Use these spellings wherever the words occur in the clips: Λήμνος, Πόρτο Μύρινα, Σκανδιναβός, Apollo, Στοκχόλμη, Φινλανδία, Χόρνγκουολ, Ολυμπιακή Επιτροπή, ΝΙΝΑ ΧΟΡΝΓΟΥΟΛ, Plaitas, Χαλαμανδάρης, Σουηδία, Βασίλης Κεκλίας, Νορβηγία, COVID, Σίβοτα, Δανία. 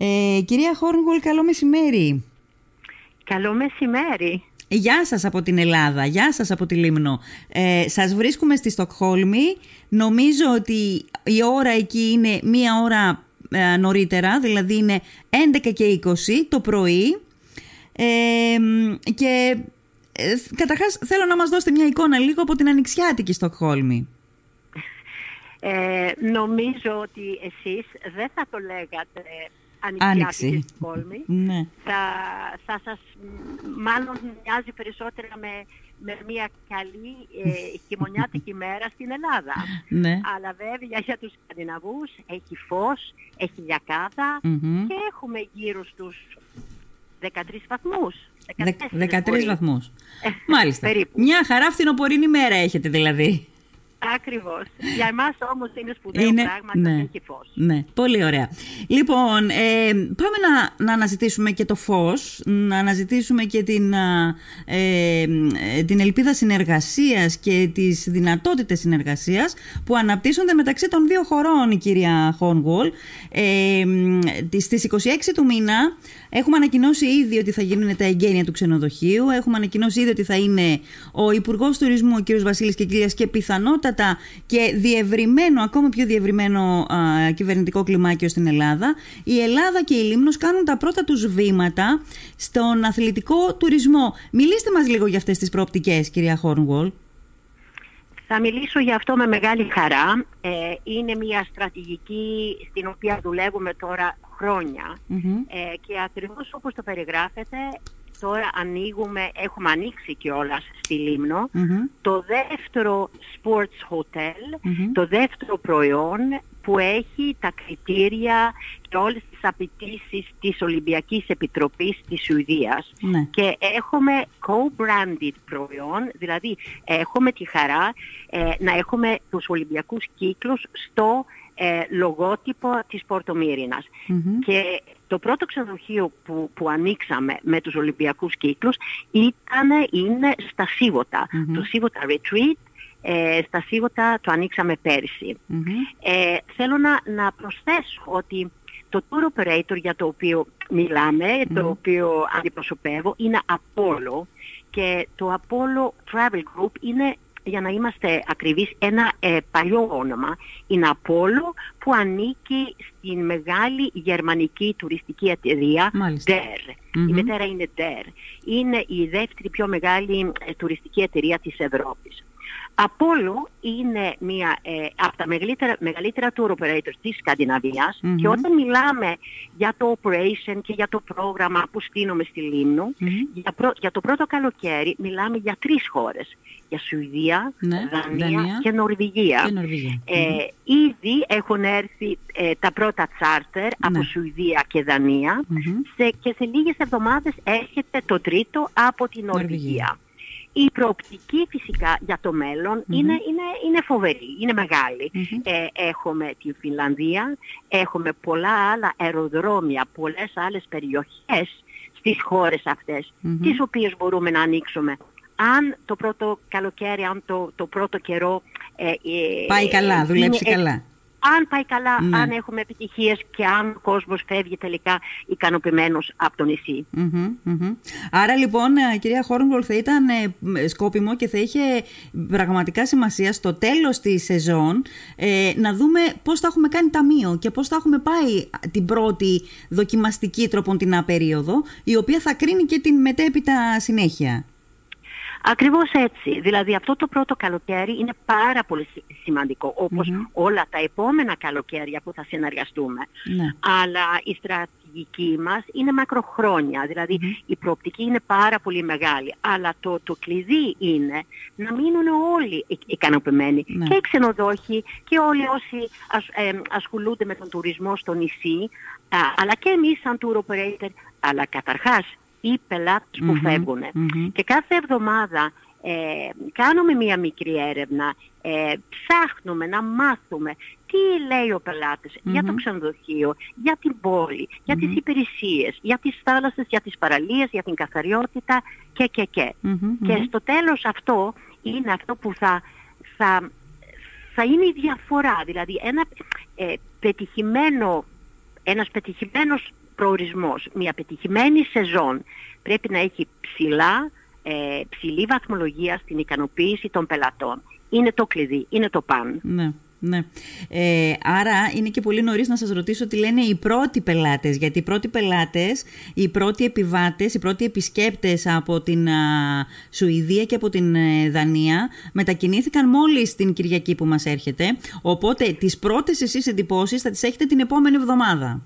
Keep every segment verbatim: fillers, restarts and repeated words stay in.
Ε, κυρία Χόρνγκουολ, καλό μεσημέρι. Καλό μεσημέρι. Γεια σας από την Ελλάδα, γεια σας από τη Λήμνο. Ε, σας βρίσκουμε στη Στοκχόλμη. Νομίζω ότι η ώρα εκεί είναι μία ώρα ε, νωρίτερα, δηλαδή είναι έντεκα και είκοσι το πρωί. Ε, και ε, καταρχάς θέλω να μας δώσετε μια εικόνα λίγο από την ανοιξιάτικη Στοκχόλμη. Ε, νομίζω ότι εσείς δεν θα το λέγατε ανοιξιάτικη στη Στοκχόλμη. Ναι. Θα, θα σας μάλλον μοιάζει περισσότερα με, με μια καλή ε, χειμωνιάτικη μέρα στην Ελλάδα. Ναι. Αλλά βέβαια για τους Σκανδιναβούς έχει φως, έχει λιακάδα mm-hmm. και έχουμε γύρω στους δεκατρείς βαθμούς. δεκατρείς βαθμούς. Μάλιστα. Περίπου. Μια χαρά φθινοπορεινή μέρα έχετε δηλαδή. Ακριβώς. Για εμάς όμως είναι σπουδαίο είναι, πράγμα ναι, να έχει φως. Ναι, πολύ ωραία. Λοιπόν, ε, πάμε να, να αναζητήσουμε και το φως, να αναζητήσουμε και την, ε, την ελπίδα συνεργασίας και τις δυνατότητες συνεργασίας που αναπτύσσονται μεταξύ των δύο χωρών, η κυρία Χόρνγκουολ. Ε, στις είκοσι έξι του μήνα έχουμε ανακοινώσει ήδη ότι θα γίνουν τα εγγένεια του ξενοδοχείου, έχουμε ανακοινώσει ήδη ότι θα είναι ο Υπουργός Τουρισμού, ο κύριος Βασίλης Κεκλίας, και πιθανότατα και διευρυμένο, ακόμα πιο διευρυμένο α, κυβερνητικό κλιμάκιο στην Ελλάδα. Η Ελλάδα και η Λήμνος κάνουν τα πρώτα τους βήματα στον αθλητικό τουρισμό. Μιλήστε μας λίγο για αυτές τις προοπτικές, κυρία Χόρνγκουολ. Θα μιλήσω για αυτό με μεγάλη χαρά. Ε, είναι μια στρατηγική στην οποία δουλεύουμε τώρα χρόνια mm-hmm. ε, και ακριβώς όπως το περιγράφετε, τώρα ανοίγουμε, έχουμε ανοίξει κιόλας στη Λήμνο mm-hmm. το δεύτερο sports hotel, mm-hmm. το δεύτερο προϊόν που έχει τα κριτήρια και όλες τις απαιτήσεις της Ολυμπιακής Επιτροπής της Σουηδίας mm-hmm. και έχουμε co-branded προϊόν, δηλαδή έχουμε τη χαρά ε, να έχουμε τους Ολυμπιακούς κύκλους στο ε, λογότυπο της Πόρτο Μύρινας. Mm-hmm. Και το πρώτο ξενοδοχείο που, που ανοίξαμε με τους Ολυμπιακούς κύκλους ήταν, είναι στα Σίβοτα, mm-hmm. το Σίβοτα Retreat, ε, στα Σίβοτα το ανοίξαμε πέρσι. Mm-hmm. Ε, θέλω να, να προσθέσω ότι το tour operator για το οποίο μιλάμε, mm-hmm. το οποίο αντιπροσωπεύω, είναι Apollo, και το Apollo Travel Group είναι, για να είμαστε ακριβείς, ένα ε, παλιό όνομα. Είναι Apollo, που ανήκει στην μεγάλη γερμανική τουριστική εταιρεία ντερ. Mm-hmm. Η μετέρα είναι ντερ. Είναι η δεύτερη πιο μεγάλη ε, τουριστική εταιρεία της Ευρώπης. Apollo είναι μια ε, από τα μεγαλύτερα, μεγαλύτερα tour operators της Σκανδιναβίας mm-hmm. και όταν μιλάμε για το operation και για το πρόγραμμα που στείνουμε στη Λήμνο, mm-hmm. για, προ, για το πρώτο καλοκαίρι μιλάμε για τρεις χώρες. Για Σουηδία, ναι, Δανία, Δανία και Νορβηγία. Και Νορβηγία. Ε, mm-hmm. Ήδη έχουν έρθει ε, τα πρώτα τσάρτερ mm-hmm. από Σουηδία και Δανία mm-hmm. σε, και σε λίγες εβδομάδες έρχεται το τρίτο από τη Νορβηγία. Νορβηγία. Η προοπτική φυσικά για το μέλλον mm-hmm. είναι, είναι, είναι φοβερή, είναι μεγάλη. Mm-hmm. Ε, έχουμε τη Φινλανδία, έχουμε πολλά άλλα αεροδρόμια, πολλές άλλες περιοχές στις χώρες αυτές, mm-hmm. τις οποίες μπορούμε να ανοίξουμε. Αν το πρώτο καλοκαίρι, αν το, το πρώτο καιρό ε, ε, πάει καλά, δουλέψει ε, καλά. Αν πάει καλά, ναι. αν έχουμε επιτυχίες και αν ο κόσμος φεύγει τελικά ικανοποιημένος από το νησί. Mm-hmm, mm-hmm. Άρα λοιπόν, κυρία Χόρνγκουολ, θα ήταν σκόπιμο και θα είχε πραγματικά σημασία στο τέλος της σεζόν ε, να δούμε πώς θα έχουμε κάνει ταμείο και πώς θα έχουμε πάει την πρώτη δοκιμαστική τροποντινά περίοδο, η οποία θα κρίνει και την μετέπειτα συνέχεια. Ακριβώς έτσι. Δηλαδή αυτό το πρώτο καλοκαίρι είναι πάρα πολύ σημαντικό, όπως mm-hmm. όλα τα επόμενα καλοκαίρια που θα συνεργαστούμε. Mm-hmm. Αλλά η στρατηγική μας είναι μακροχρόνια, δηλαδή mm-hmm. η προοπτική είναι πάρα πολύ μεγάλη. Αλλά το, το κλειδί είναι να μείνουν όλοι ικανοποιημένοι, mm-hmm. και οι ξενοδόχοι και όλοι όσοι ασ, ε, ασχολούνται με τον τουρισμό στο νησί, α, αλλά και εμείς σαν tour operator, αλλά καταρχάς ή πελάτες mm-hmm, που φεύγουν. Mm-hmm. Και κάθε εβδομάδα ε, κάνουμε μία μικρή έρευνα, ε, ψάχνουμε να μάθουμε τι λέει ο πελάτης mm-hmm. για το ξενοδοχείο, για την πόλη, για mm-hmm. τις υπηρεσίες, για τις θάλασσες, για τις παραλίες, για την καθαριότητα και και και. Mm-hmm, και mm-hmm. στο τέλος αυτό είναι αυτό που θα, θα, θα είναι η διαφορά. Δηλαδή ένα ε, πετυχημένο ένας πετυχημένος προορισμός, μια πετυχημένη σεζόν πρέπει να έχει ψηλά, ε, ψηλή βαθμολογία στην ικανοποίηση των πελατών. Είναι το κλειδί, είναι το παν. Ναι. Ναι. Ε, άρα είναι και πολύ νωρίς να σας ρωτήσω τι λένε οι πρώτοι πελάτες, γιατί οι πρώτοι πελάτες, οι πρώτοι επιβάτες, οι πρώτοι επισκέπτες από την α, Σουηδία και από την ε, Δανία μετακινήθηκαν μόλις την Κυριακή που μας έρχεται, οπότε τις πρώτες εσείς εντυπώσεις θα τις έχετε την επόμενη εβδομάδα.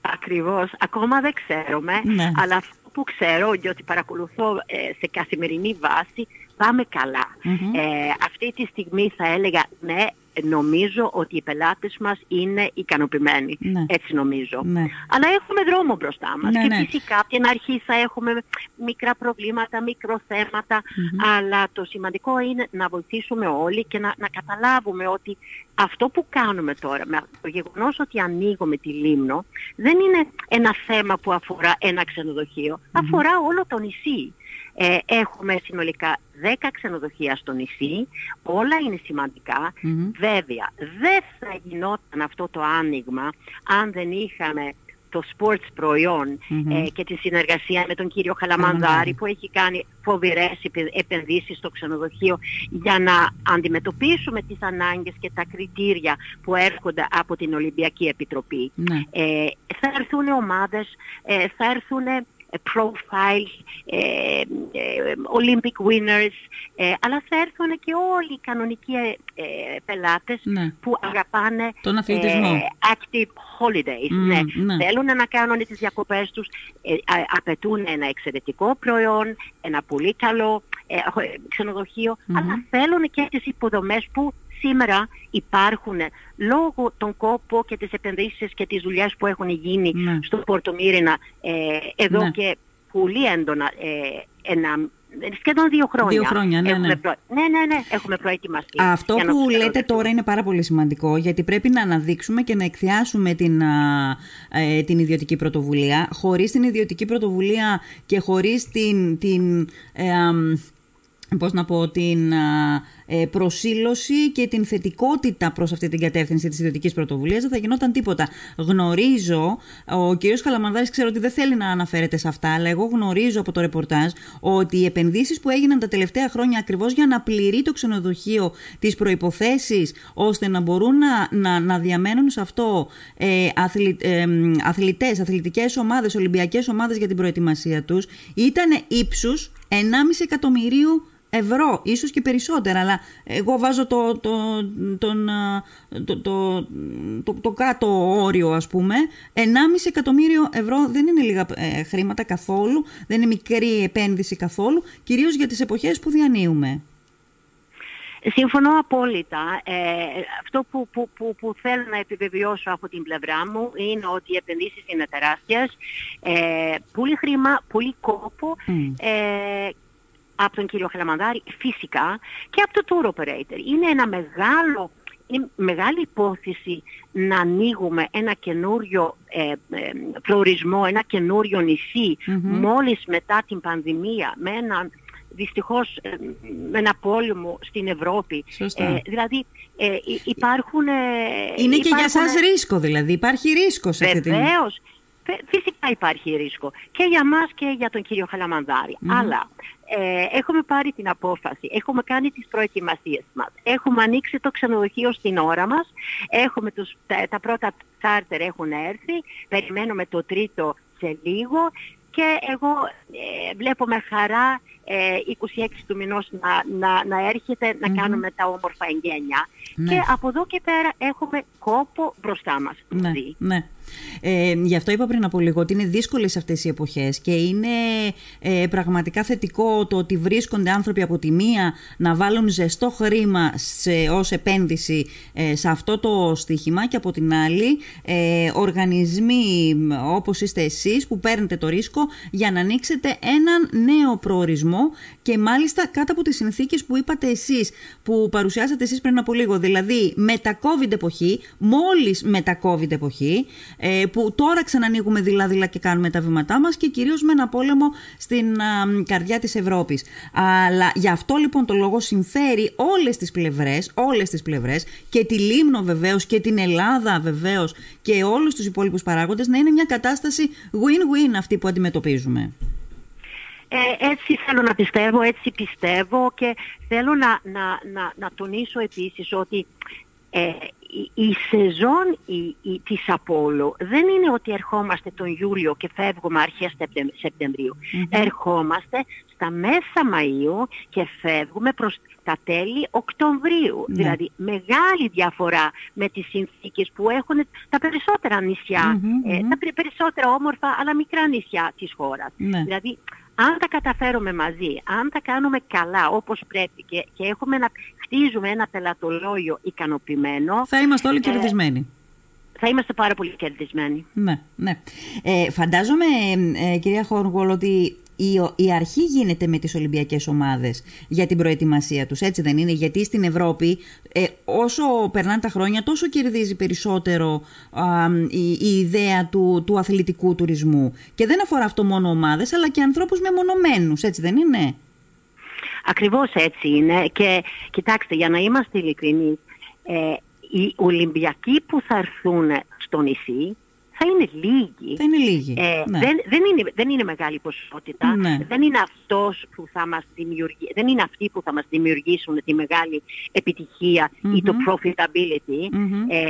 Ακριβώς, ακόμα δεν ξέρουμε, ναι. Αλλά αυτό που ξέρω και ότι παρακολουθώ ε, σε καθημερινή βάση, πάμε καλά. Mm-hmm. Ε, αυτή τη στιγμή θα έλεγα ναι, νομίζω ότι οι πελάτες μας είναι ικανοποιημένοι, ναι. Έτσι νομίζω. Ναι. Αλλά έχουμε δρόμο μπροστά μας, ναι, και ναι. Φυσικά από την αρχή θα έχουμε μικρά προβλήματα, μικροθέματα, mm-hmm. αλλά το σημαντικό είναι να βοηθήσουμε όλοι και να, να καταλάβουμε ότι αυτό που κάνουμε τώρα, με το γεγονός ότι ανοίγουμε τη Λήμνο, δεν είναι ένα θέμα που αφορά ένα ξενοδοχείο, mm-hmm. αφορά όλο το νησί. Ε, έχουμε συνολικά δέκα ξενοδοχεία στο νησί, όλα είναι σημαντικά. Mm-hmm. Βέβαια, δεν θα γινόταν αυτό το άνοιγμα αν δεν είχαμε το sports προϊόν mm-hmm. ε, και τη συνεργασία με τον κύριο Χαλαμανδάρη mm-hmm. που έχει κάνει φοβερές επενδύσεις στο ξενοδοχείο για να αντιμετωπίσουμε τις ανάγκες και τα κριτήρια που έρχονται από την Ολυμπιακή Επιτροπή. Mm-hmm. Ε, θα έρθουν ομάδες, ε, θα έρθουν... profiles, ε, ε, Olympic winners, ε, αλλά θα έρθουν και όλοι οι κανονικοί ε, πελάτες ναι. που αγαπάνε τον αθλητισμό. Ε, active holidays. Mm, ναι. Ναι. Θέλουν να κάνουν τις διακοπές τους, ε, α, απαιτούν ένα εξαιρετικό προϊόν, ένα πολύ καλό ε, ξενοδοχείο, mm-hmm. αλλά θέλουν και τις υποδομές που σήμερα υπάρχουν λόγω των κόπων και τις επενδύσεις και τις δουλειές που έχουν γίνει ναι. στο Πόρτο Μύρινα ε, εδώ ναι. και πολύ έντονα ε, ένα, σχεδόν δύο χρόνια. Δύο χρόνια, ναι, έχουμε ναι. Προ... ναι, ναι, ναι, έχουμε προετοιμαστεί. Αυτό που λέτε τώρα είναι πάρα πολύ σημαντικό, γιατί πρέπει να αναδείξουμε και να εκθιάσουμε την, ε, την ιδιωτική πρωτοβουλία. Χωρίς την ιδιωτική πρωτοβουλία και χωρίς την... την ε, ε, πώς να πω, την ε, προσήλωση και την θετικότητα προς αυτή την κατεύθυνση της ιδιωτικής πρωτοβουλίας, δεν θα γινόταν τίποτα. Γνωρίζω, ο κύριος Χαλαμανδάρης ξέρω ότι δεν θέλει να αναφέρεται σε αυτά, αλλά εγώ γνωρίζω από το ρεπορτάζ ότι οι επενδύσεις που έγιναν τα τελευταία χρόνια ακριβώς για να πληρεί το ξενοδοχείο τις προϋποθέσεις, ώστε να μπορούν να, να, να διαμένουν σε αυτό ε, αθλη, ε, αθλητές, αθλητικές ομάδες, ολυμπιακές ομάδες για την προετοιμασία τους, ήταν ύψους ενάμιση εκατομμυρίου ευρώ, ίσως και περισσότερα, αλλά εγώ βάζω το, το, τον, το, το, το, το κάτω όριο, ας πούμε. ενάμιση εκατομμύριο ευρώ δεν είναι λίγα ε, χρήματα καθόλου, δεν είναι μικρή επένδυση καθόλου, κυρίως για τις εποχές που διανύουμε. Συμφωνώ απόλυτα. Ε, αυτό που, που, που, που θέλω να επιβεβαιώσω από την πλευρά μου είναι ότι οι επενδύσεις είναι τεράστιες, ε, πολύ χρήμα, πολύ κόπο, mm. ε, από τον κύριο Χαλαμανδάρη φυσικά και από το tour operator. Είναι ένα μεγάλο, είναι μεγάλη υπόθεση να ανοίγουμε ένα καινούριο ε, ε, προορισμό, ένα καινούριο νησί mm-hmm. μόλις μετά την πανδημία, με έναν δυστυχώς ε, με ένα πόλεμο στην Ευρώπη. Ε, δηλαδή ε, υπάρχουν... Ε, είναι υπάρχουν... και για σας ρίσκο δηλαδή, υπάρχει ρίσκο σε αυτή την... Βεβαίως, φυσικά υπάρχει ρίσκο και για μας και για τον κύριο Χαλαμανδάρη. Mm-hmm. Αλλά... Ε, έχουμε πάρει την απόφαση, έχουμε κάνει τις προετοιμασίες μας, έχουμε ανοίξει το ξενοδοχείο στην ώρα μας, έχουμε τους, τα, τα πρώτα τσάρτερ έχουν έρθει, περιμένουμε το τρίτο σε λίγο και εγώ ε, βλέπω με χαρά ε, είκοσι έξι του μηνός να, να, να έρχεται mm-hmm. να κάνουμε τα όμορφα εγγένεια. Ναι. Και από εδώ και πέρα έχουμε κόπο μπροστά μας. Ναι, ναι. Ε, γι' αυτό είπα πριν από λίγο ότι είναι δύσκολες αυτές οι εποχές και είναι ε, πραγματικά θετικό το ότι βρίσκονται άνθρωποι από τη μία να βάλουν ζεστό χρήμα σε, ως επένδυση ε, σε αυτό το στοίχημα και από την άλλη ε, οργανισμοί όπως είστε εσείς που παίρνετε το ρίσκο για να ανοίξετε έναν νέο προορισμό και μάλιστα κάτω από τις συνθήκες που είπατε εσείς, που παρουσιάσατε εσείς πριν από λίγο, δηλαδή με τα COVID εποχή, μόλις με τα COVID εποχή. ε, που τώρα ξανανοίγουμε δειλά-δειλά και κάνουμε τα βήματά μας, και κυρίως με ένα πόλεμο στην α, καρδιά της Ευρώπης. Αλλά γι' αυτό λοιπόν το λόγο συμφέρει όλες τις πλευρές, όλες τις πλευρές, και τη Λήμνο βεβαίως και την Ελλάδα βεβαίως και όλους τους υπόλοιπους παράγοντες, να είναι μια κατάσταση win-win αυτή που αντιμετωπίζουμε. Ε, έτσι θέλω να πιστεύω, έτσι πιστεύω, και θέλω να, να, να, να τονίσω επίσης ότι ε, η, η σεζόν η, η, της Apollo δεν είναι ότι ερχόμαστε τον Ιούλιο και φεύγουμε αρχές Σεπτεμβρίου. Mm-hmm. Ερχόμαστε στα μέσα Μαΐου και φεύγουμε προς τα τέλη Οκτωβρίου. Mm-hmm. Δηλαδή μεγάλη διαφορά με τις συνθήκες που έχουν τα περισσότερα νησιά, mm-hmm. ε, τα περισσότερα όμορφα αλλά μικρά νησιά της χώρας. Mm-hmm. Δηλαδή, αν τα καταφέρουμε μαζί, αν τα κάνουμε καλά όπως πρέπει και, και έχουμε να χτίζουμε ένα πελατολόγιο ικανοποιημένο... Θα είμαστε όλοι κερδισμένοι. Θα είμαστε πάρα πολύ κερδισμένοι. Ναι, ναι. Ε, φαντάζομαι, ε, κυρία Χόρνγκουολ, ότι η, η αρχή γίνεται με τις Ολυμπιακές ομάδες για την προετοιμασία τους, έτσι δεν είναι? Γιατί στην Ευρώπη ε, όσο περνάνε τα χρόνια τόσο κερδίζει περισσότερο α, η, η ιδέα του, του αθλητικού τουρισμού. Και δεν αφορά αυτό μόνο ομάδες αλλά και ανθρώπους μεμονωμένους, έτσι δεν είναι? Ακριβώς έτσι είναι. Και κοιτάξτε, για να είμαστε ειλικρινείς, ε, οι Ολυμπιακοί που θα έρθουν στο νησί θα είναι λίγοι. Θα είναι λίγοι. Ε, ναι. δεν, δεν, είναι, δεν είναι μεγάλη ποσότητα. Ναι. Δεν είναι αυτός που θα μας δημιουργήσει, δεν είναι αυτοί που θα μας δημιουργήσουν τη μεγάλη επιτυχία, mm-hmm. ή το profitability. Mm-hmm. Ε,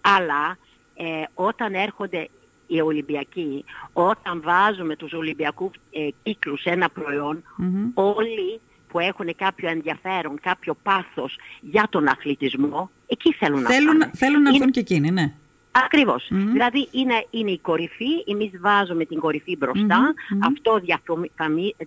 αλλά ε, όταν έρχονται οι Ολυμπιακοί, όταν βάζουμε τους Ολυμπιακούς ε, κύκλους σε ένα προϊόν, mm-hmm. όλοι που έχουν κάποιο ενδιαφέρον, κάποιο πάθος για τον αθλητισμό, εκεί θέλουν, θέλουν να πάνε. Θέλουν να έρθουν και εκείνοι, ναι. Ακριβώς. Mm-hmm. Δηλαδή είναι, είναι η κορυφή, εμείς βάζουμε την κορυφή μπροστά, mm-hmm. αυτό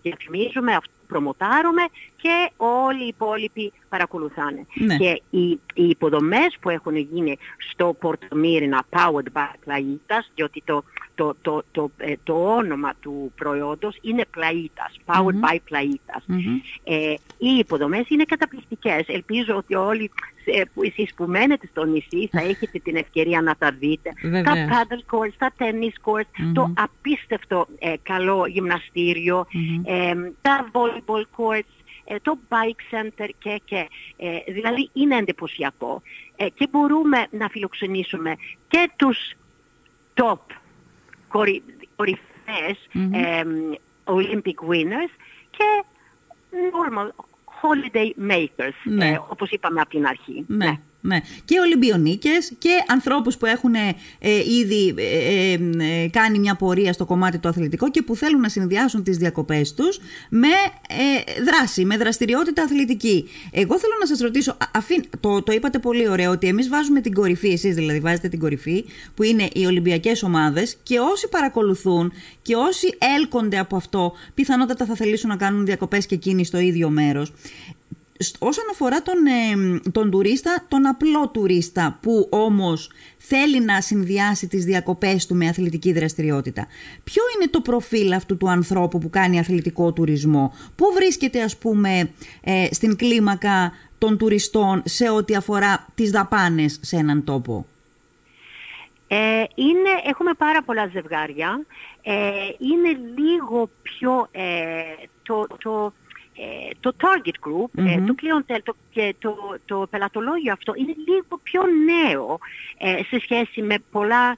διαφημίζουμε, αυτό προμοτάρουμε και όλοι οι υπόλοιποι παρακολουθάνε. Mm-hmm. Και οι, οι υποδομές που έχουν γίνει στο Πόρτο Μύρινα, powered by Plaitas, διότι το, το, το, το, το, το όνομα του προϊόντος είναι Plaitas, powered mm-hmm. by Plaitas. Mm-hmm. Ε, οι υποδομές είναι καταπληκτικές. Ελπίζω ότι όλοι εσείς που μένετε στο νησί θα έχετε την ευκαιρία να τα δείτε. Βεβαίως. Τα paddle courts, τα tennis courts, mm-hmm. το απίστευτο ε, καλό γυμναστήριο, mm-hmm. ε, τα volleyball courts, ε, το bike center και, και ε, δηλαδή είναι εντυπωσιακό, ε, και μπορούμε να φιλοξενήσουμε και τους top κορυ, κορυφές, mm-hmm. ε, Olympic winners και normal holiday makers, ναι. ε, όπως είπαμε από την αρχή. Ναι, ναι. Ναι. Και Ολυμπιονίκες και ανθρώπους που έχουν ε, ήδη ε, ε, κάνει μια πορεία στο κομμάτι το αθλητικό και που θέλουν να συνδυάσουν τις διακοπές τους με ε, δράση, με δραστηριότητα αθλητική. Εγώ θέλω να σας ρωτήσω, αφή, το, το είπατε πολύ ωραίο, ότι εμείς βάζουμε την κορυφή, εσείς δηλαδή βάζετε την κορυφή που είναι οι Ολυμπιακές ομάδες, και όσοι παρακολουθούν και όσοι έλκονται από αυτό πιθανότατα θα θελήσουν να κάνουν διακοπές και εκείνοι στο ίδιο μέρος. Όσον αφορά τον, τον τουρίστα, τον απλό τουρίστα που όμως θέλει να συνδυάσει τις διακοπές του με αθλητική δραστηριότητα, ποιο είναι το προφίλ αυτού του ανθρώπου που κάνει αθλητικό τουρισμό? Πού βρίσκεται, ας πούμε, στην κλίμακα των τουριστών σε ό,τι αφορά τις δαπάνες σε έναν τόπο? Ε, είναι, έχουμε πάρα πολλά ζευγάρια. Ε, είναι λίγο πιο... Ε, το, το... το target group, mm-hmm. το clientele, το, το, το πελατολόγιο αυτό είναι λίγο πιο νέο ε, σε σχέση με πολλά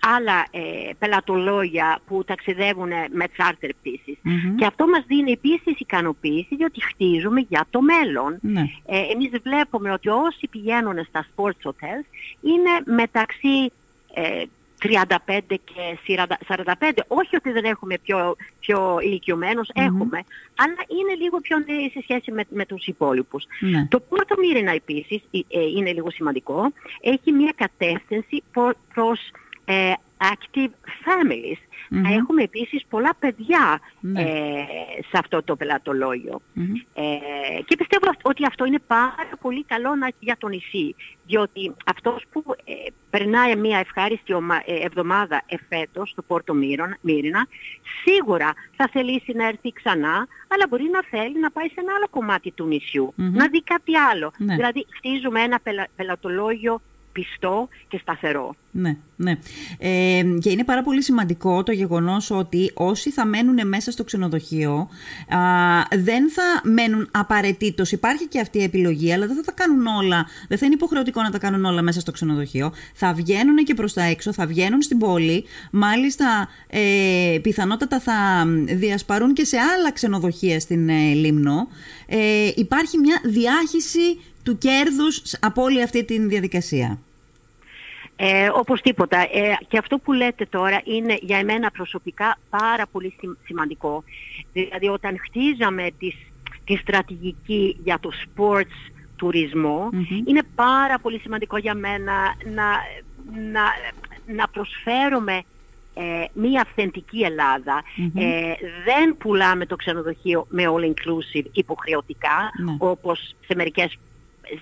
άλλα ε, πελατολόγια που ταξιδεύουν με charter πτήσεις. Mm-hmm. Και αυτό μας δίνει επίσης ικανοποίηση, διότι χτίζουμε για το μέλλον. Mm-hmm. Ε, εμείς βλέπουμε ότι όσοι πηγαίνουν στα sports hotels είναι μεταξύ... Ε, τριάντα πέντε και σαράντα πέντε, όχι ότι δεν έχουμε πιο, πιο ηλικιωμένους, mm-hmm. έχουμε, αλλά είναι λίγο πιο νέοι σε σχέση με, με τους υπόλοιπους. Mm-hmm. Το Πόρτο Μύρινα επίσης ε, είναι λίγο σημαντικό, έχει μια κατεύθυνση προ, προς ε, active families. Mm-hmm. Θα έχουμε επίσης πολλά παιδιά, mm-hmm. ε, σε αυτό το πελατολόγιο. Mm-hmm. Ε, και πιστεύω ότι αυτό είναι πάρα πολύ καλό να, για το νησί, διότι αυτός που ε, περνάει μια ευχάριστη ομα, ε, εβδομάδα εφέτος στο Πόρτο Μύρινα, σίγουρα θα θελήσει να έρθει ξανά, αλλά μπορεί να θέλει να πάει σε ένα άλλο κομμάτι του νησιού, mm-hmm. να δει κάτι άλλο. Mm-hmm. Δηλαδή χτίζουμε ένα πελα, πελατολόγιο πιστό και σταθερό. Ναι, ναι. Ε, και είναι πάρα πολύ σημαντικό το γεγονός ότι όσοι θα μένουν μέσα στο ξενοδοχείο α, δεν θα μένουν απαραίτητος. Υπάρχει και αυτή η επιλογή, αλλά δεν θα τα κάνουν όλα. Δεν θα είναι υποχρεωτικό να τα κάνουν όλα μέσα στο ξενοδοχείο. Θα βγαίνουν και προς τα έξω, θα βγαίνουν στην πόλη. Μάλιστα, ε, πιθανότατα θα διασπαρούν και σε άλλα ξενοδοχεία στην ε, Λήμνο. Ε, υπάρχει μια διάχυση του κέρδους από όλη αυτή τη διαδικασία. Ε, οπωσδήποτε. Ε, και αυτό που λέτε τώρα είναι για εμένα προσωπικά πάρα πολύ σημαντικό. Δηλαδή όταν χτίζαμε τη, τη στρατηγική για το sports τουρισμό, mm-hmm. είναι πάρα πολύ σημαντικό για μένα να, να, να προσφέρουμε ε, μια αυθεντική Ελλάδα. Mm-hmm. Ε, δεν πουλάμε το ξενοδοχείο με all inclusive υποχρεωτικά, mm-hmm. όπως σε μερικές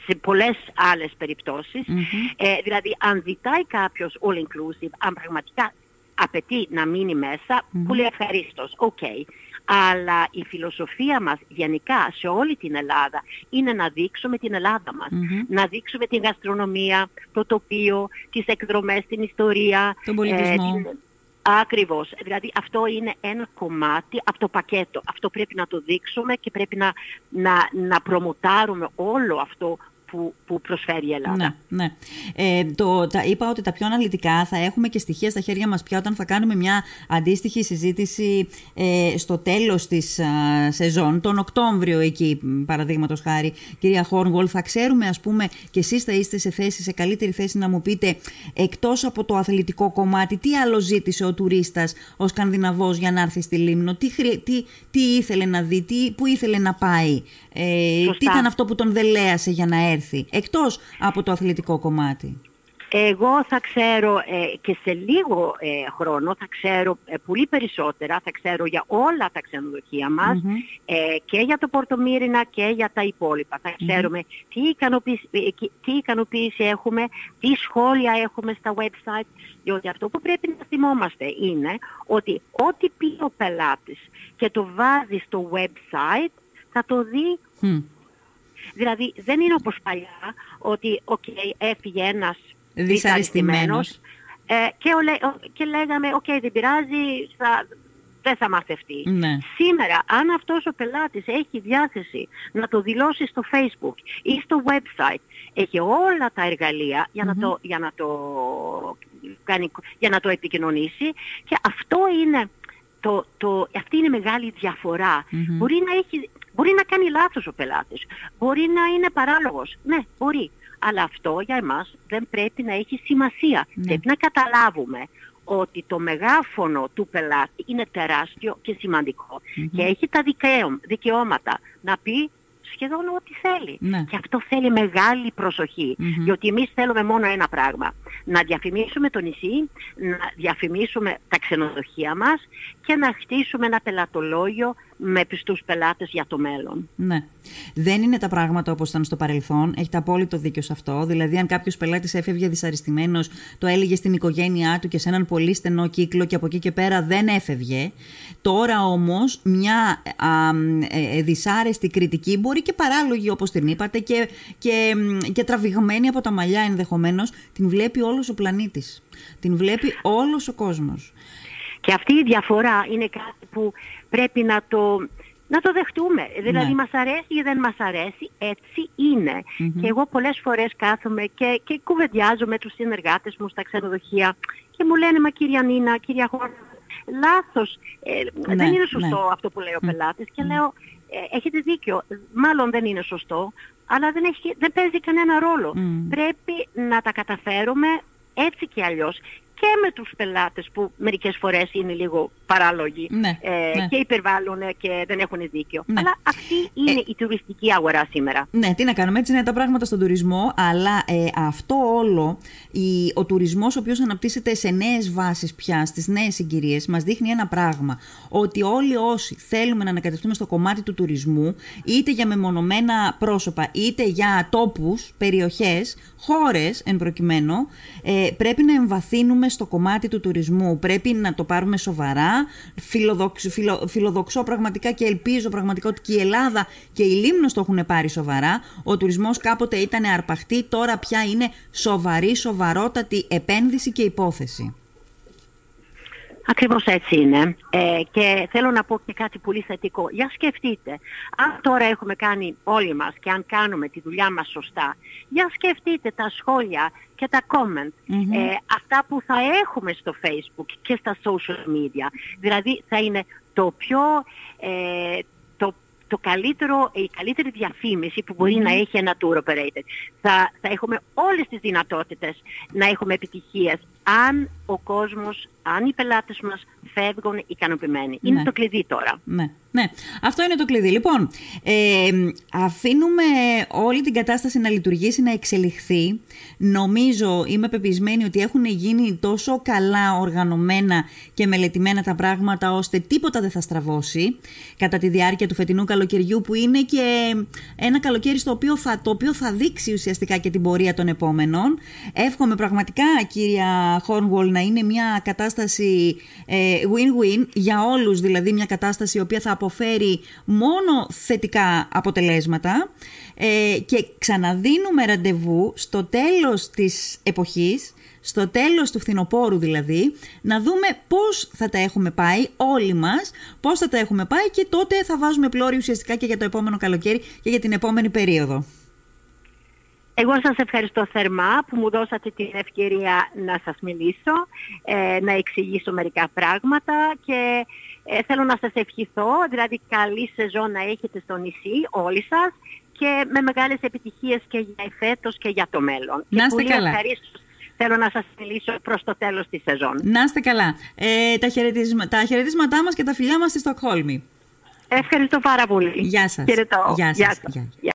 σε πολλές άλλες περιπτώσεις. Mm-hmm. Ε, δηλαδή, αν ζητάει κάποιος all inclusive, αν πραγματικά απαιτεί να μείνει μέσα, mm-hmm. πολύ ευχαρίστως. Οκ. Okay. Αλλά η φιλοσοφία μας γενικά σε όλη την Ελλάδα είναι να δείξουμε την Ελλάδα μας. Mm-hmm. Να δείξουμε την γαστρονομία, το τοπίο, τις εκδρομές, την ιστορία. Τον πολιτισμό. Ε, την... Ακριβώς. Δηλαδή αυτό είναι ένα κομμάτι από το πακέτο. Αυτό πρέπει να το δείξουμε και πρέπει να, να, να προμοτάρουμε όλο αυτό που, που προσφέρει η Ελλάδα. Ναι, ναι. Ε, το, τα είπα ότι τα πιο αναλυτικά θα έχουμε και στοιχεία στα χέρια μας πια όταν θα κάνουμε μια αντίστοιχη συζήτηση ε, στο τέλος της α, σεζόν, τον Οκτώβριο εκεί παραδείγματος χάρη, κυρία Χόρνγκουολ, θα ξέρουμε ας πούμε και εσείς θα είστε σε θέση, σε καλύτερη θέση να μου πείτε εκτός από το αθλητικό κομμάτι τι άλλο ζήτησε ο τουρίστας, ο Σκανδιναβός για να έρθει στη Λήμνο, τι, τι, τι ήθελε να δει, τι, που ήθελε να πάει, ε, τι ήταν αυτό που τον δελέασε για να έρθει. Εκτός από το αθλητικό κομμάτι. Εγώ θα ξέρω ε, και σε λίγο ε, χρόνο θα ξέρω ε, πολύ περισσότερα, θα ξέρω για όλα τα ξενοδοχεία μας, mm-hmm. ε, και για το Πόρτο Μύρινα και για τα υπόλοιπα. Θα ξέρουμε mm-hmm. τι, ικανοποίηση, τι ικανοποίηση έχουμε, τι σχόλια έχουμε στα website, διότι αυτό που πρέπει να θυμόμαστε είναι ότι ό,τι πει ο πελάτης και το βάζει στο website θα το δει. Mm. Δηλαδή δεν είναι όπως παλιά ότι okay, έφυγε ένας δυσαρεστημένος ε, και, και λέγαμε okay, δεν πειράζει, θα, δεν θα μαθευτεί. Ναι. Σήμερα αν αυτός ο πελάτης έχει διάθεση να το δηλώσει στο Facebook ή στο website, έχει όλα τα εργαλεία για, mm-hmm. να, το, για, να, το κάνει, για να το επικοινωνήσει και αυτό είναι το, το, αυτή είναι μεγάλη διαφορά. Mm-hmm. Μπορεί να έχει... Μπορεί να κάνει λάθος ο πελάτης, μπορεί να είναι παράλογος, ναι μπορεί, αλλά αυτό για εμάς δεν πρέπει να έχει σημασία. Ναι. Πρέπει να καταλάβουμε ότι το μεγάφωνο του πελάτη είναι τεράστιο και σημαντικό mm-hmm. και έχει τα δικαίω, δικαιώματα να πει σχεδόν ό,τι θέλει. Ναι. Και αυτό θέλει μεγάλη προσοχή, mm-hmm. διότι εμείς θέλουμε μόνο ένα πράγμα, να διαφημίσουμε το νησί, να διαφημίσουμε τα ξενοδοχεία μας και να χτίσουμε ένα πελατολόγιο με πιστούς πελάτες για το μέλλον. Ναι. Δεν είναι τα πράγματα όπως ήταν στο παρελθόν. Έχετε απόλυτο δίκιο σε αυτό. Δηλαδή, αν κάποιος πελάτης έφευγε δυσαρεστημένος, το έλεγε στην οικογένειά του και σε έναν πολύ στενό κύκλο και από εκεί και πέρα δεν έφευγε. Τώρα όμως, μια α, ε, δυσάρεστη κριτική, μπορεί και παράλογη όπως την είπατε και, και, και τραβηγμένη από τα μαλλιά ενδεχομένως, την βλέπει όλος ο πλανήτης. Την βλέπει όλος ο κόσμος. Και αυτή η διαφορά είναι κάτι που πρέπει να το, να το δεχτούμε. Ναι. Δηλαδή μας αρέσει ή δεν μας αρέσει, έτσι είναι. Mm-hmm. Και εγώ πολλές φορές κάθομαι και, και κουβεντιάζω με τους συνεργάτες μου στα ξενοδοχεία και μου λένε «Μα κυρία Νίνα, κυρία Χόρνα, λάθος, ε, ναι, δεν είναι σωστό ναι. αυτό που λέει ο πελάτης». Mm-hmm. Και λέω ε, «Έχετε δίκιο, μάλλον δεν είναι σωστό, αλλά δεν, έχει, δεν παίζει κανένα ρόλο. Mm-hmm. Πρέπει να τα καταφέρουμε έτσι και αλλιώς». Και με τους πελάτες που μερικές φορές είναι λίγο παράλογοι ναι, ε, ναι. και υπερβάλλουν και δεν έχουν δίκιο. Ναι. Αλλά αυτή είναι ε, η τουριστική αγορά σήμερα. Ναι, τι να κάνουμε, έτσι είναι τα πράγματα στον τουρισμό. Αλλά ε, αυτό όλο, η, ο τουρισμός ο οποίος αναπτύσσεται σε νέες βάσεις πια, στις νέες συγκυρίες, μας δείχνει ένα πράγμα. Ότι όλοι όσοι θέλουμε να ανακατευτούμε στο κομμάτι του τουρισμού, είτε για μεμονωμένα πρόσωπα, είτε για τόπους, περιοχές, χώρες εν προκειμένου, ε, πρέπει να εμβαθύνουμε μπούμε στο κομμάτι του τουρισμού. Πρέπει να το πάρουμε σοβαρά. Φιλοδοξ, φιλο, φιλοδοξώ πραγματικά και ελπίζω πραγματικά ότι και η Ελλάδα και η Λήμνος το έχουν πάρει σοβαρά. Ο τουρισμός κάποτε ήταν αρπαχτή, τώρα πια είναι σοβαρή, σοβαρότατη επένδυση και υπόθεση. Ακριβώς έτσι είναι. Ε, και θέλω να πω και κάτι πολύ θετικό. Για σκεφτείτε, αν τώρα έχουμε κάνει όλοι μας και αν κάνουμε τη δουλειά μας σωστά, για σκεφτείτε τα σχόλια και τα comment, mm-hmm. ε, αυτά που θα έχουμε στο Facebook και στα social media. Δηλαδή θα είναι το πιο... Ε, Το καλύτερο, η καλύτερη διαφήμιση που μπορεί mm. να έχει ένα tour operator. Θα, θα έχουμε όλες τις δυνατότητες να έχουμε επιτυχίες αν ο κόσμος, αν οι πελάτες μας φεύγουν ικανοποιημένοι. Ναι. Είναι το κλειδί τώρα. Ναι, ναι. Αυτό είναι το κλειδί. Λοιπόν, ε, αφήνουμε όλη την κατάσταση να λειτουργήσει, να εξελιχθεί. Νομίζω, είμαι πεπισμένη ότι έχουν γίνει τόσο καλά οργανωμένα και μελετημένα τα πράγματα, ώστε τίποτα δεν θα στραβώσει κατά τη διάρκεια του φετινού καλοκαιριού, που είναι και ένα καλοκαίρι στο οποίο θα, το οποίο θα δείξει ουσιαστικά και την πορεία των επόμενων. Εύχομαι πραγματικά, κυρία Χόρνγκουολ, να είναι μια κατάσταση ε, win-win για όλους, δηλαδή μια κατάσταση η οποία θα αποφέρει μόνο θετικά αποτελέσματα, ε, και ξαναδίνουμε ραντεβού στο τέλος της εποχής, στο τέλος του φθινοπόρου δηλαδή, να δούμε πώς θα τα έχουμε πάει όλοι μας, πώς θα τα έχουμε πάει, και τότε θα βάζουμε πλώρη ουσιαστικά και για το επόμενο καλοκαίρι και για την επόμενη περίοδο. Εγώ σας ευχαριστώ θερμά που μου δώσατε την ευκαιρία να σας μιλήσω, ε, να εξηγήσω μερικά πράγματα, και ε, θέλω να σας ευχηθώ, δηλαδή καλή σεζόν να έχετε στο νησί όλοι σας, και με μεγάλες επιτυχίες και για φέτος και για το μέλλον. Να είστε καλά. Θέλω να σας μιλήσω προς το τέλος της σεζόν. Να είστε καλά. Ε, τα, χαιρετισμα... τα χαιρετίσματά μας και τα φιλιά μας στη Στοκχόλμη. Ευχαριστώ πάρα πολύ. Γεια σας. Γεια σας. Γεια σας. Γεια.